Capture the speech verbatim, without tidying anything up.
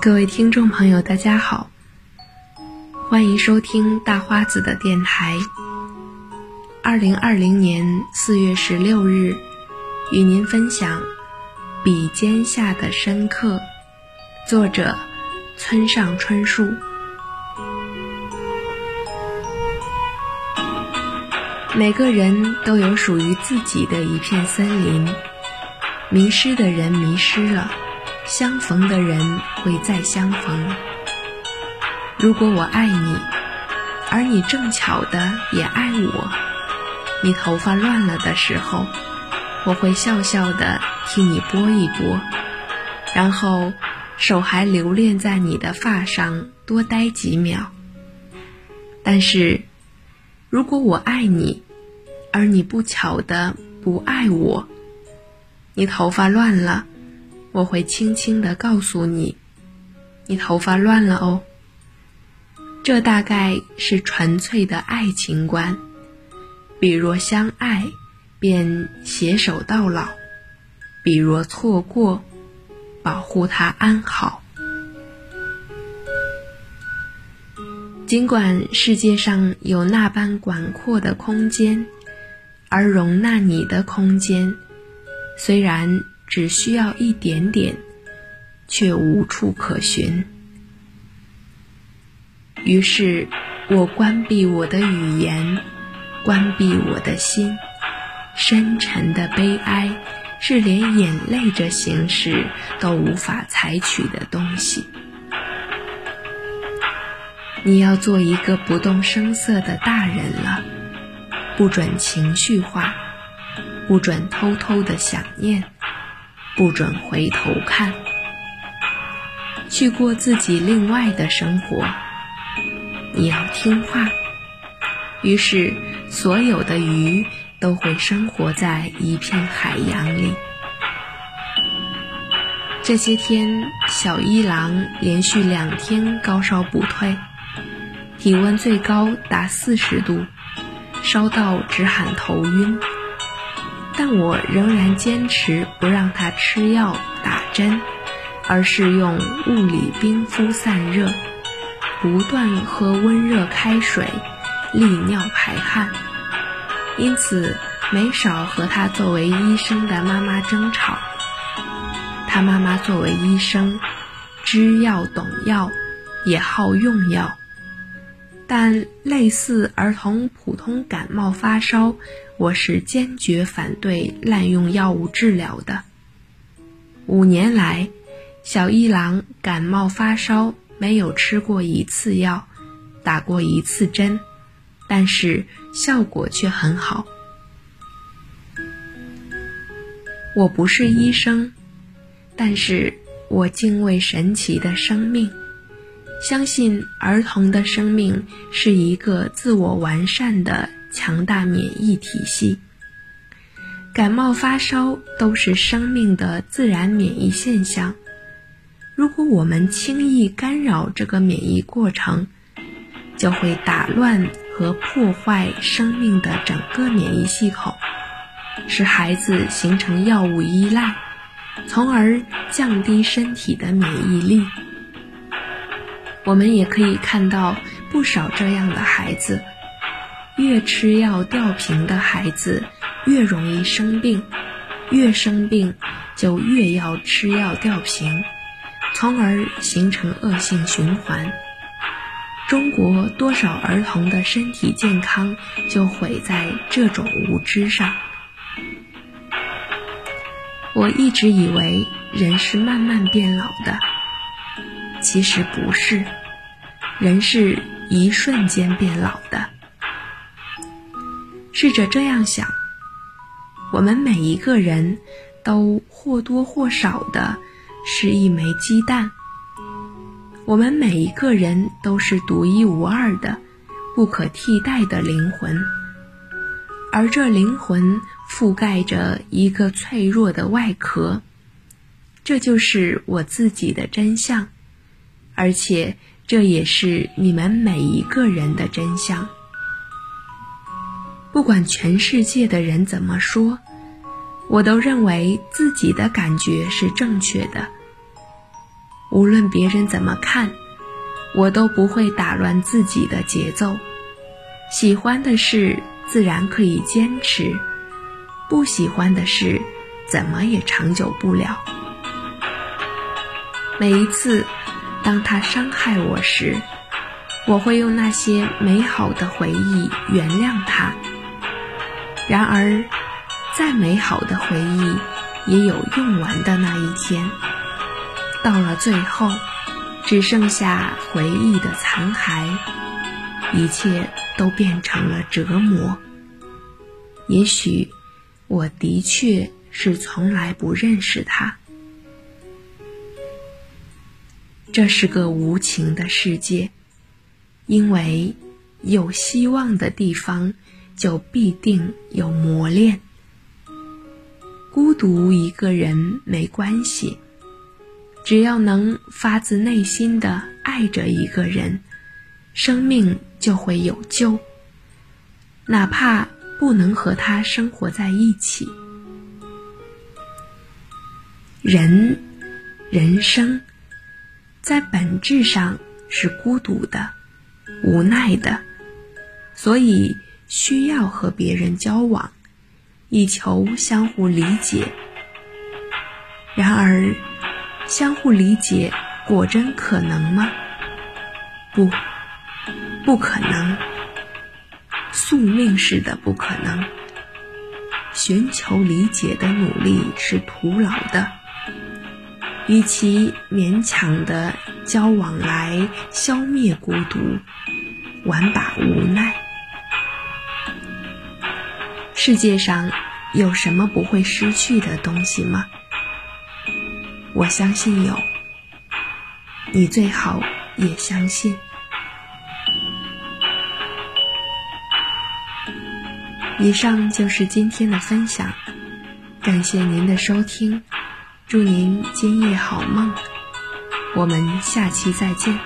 各位听众朋友大家好，欢迎收听大花子的电台。二零二零年四月十六日与您分享《笔尖下的深刻》，作者村上春树。每个人都有属于自己的一片森林，迷失的人迷失了，相逢的人会再相逢。如果我爱你，而你正巧的也爱我，你头发乱了的时候，我会笑笑的替你拨一拨，然后手还留恋在你的发上多待几秒。但是如果我爱你，而你不巧的不爱我，你头发乱了，我会轻轻的告诉你，你头发乱了哦。这大概是纯粹的爱情观，比若相爱便携手到老，比若错过保护他安好。尽管世界上有那般广阔的空间，而容纳你的空间虽然只需要一点点，却无处可寻。于是我关闭我的语言，关闭我的心，深沉的悲哀是连眼泪这形式都无法采取的东西。你要做一个不动声色的大人了，不准情绪化，不准偷偷的想念，不准回头看，去过自己另外的生活。你要听话，于是所有的鱼都会生活在一片海洋里。这些天，小一郎连续两天高烧不退，体温最高达四十度，烧到直喊头晕，但我仍然坚持不让他吃药打针，而是用物理冰敷散热，不断喝温热开水，利尿排汗，因此没少和他作为医生的妈妈争吵。他妈妈作为医生，知药懂药，也好用药，但类似儿童普通感冒发烧，我是坚决反对滥用药物治疗的。五年来，小一郎感冒发烧没有吃过一次药，打过一次针，但是效果却很好。我不是医生，但是我敬畏神奇的生命，相信儿童的生命是一个自我完善的强大免疫体系。感冒发烧都是生命的自然免疫现象，如果我们轻易干扰这个免疫过程，就会打乱和破坏生命的整个免疫系统，使孩子形成药物依赖，从而降低身体的免疫力。我们也可以看到不少这样的孩子，越吃药吊瓶的孩子越容易生病，越生病就越要吃药吊瓶，从而形成恶性循环。中国多少儿童的身体健康就毁在这种无知上。我一直以为人是慢慢变老的，其实不是，人是一瞬间变老的。试着这样想，我们每一个人都或多或少的是一枚鸡蛋，我们每一个人都是独一无二的、不可替代的灵魂，而这灵魂覆盖着一个脆弱的外壳。这就是我自己的真相，而且这也是你们每一个人的真相。不管全世界的人怎么说，我都认为自己的感觉是正确的。无论别人怎么看，我都不会打乱自己的节奏。喜欢的事自然可以坚持，不喜欢的事怎么也长久不了。每一次当他伤害我时，我会用那些美好的回忆原谅他。然而再美好的回忆也有用完的那一天，到了最后只剩下回忆的残骸，一切都变成了折磨。也许我的确是从来不认识他。这是个无情的世界，因为有希望的地方就必定有磨练。孤独一个人没关系，只要能发自内心的爱着一个人，生命就会有救，哪怕不能和他生活在一起。人人生在本质上是孤独的、无奈的，所以需要和别人交往，以求相互理解。然而相互理解果真可能吗？不不可能，宿命式的不可能。寻求理解的努力是徒劳的，与其勉强的交往来消灭孤独，玩把无奈。世界上有什么不会失去的东西吗？我相信有，你最好也相信。以上就是今天的分享，感谢您的收听，祝您今夜好梦，我们下期再见。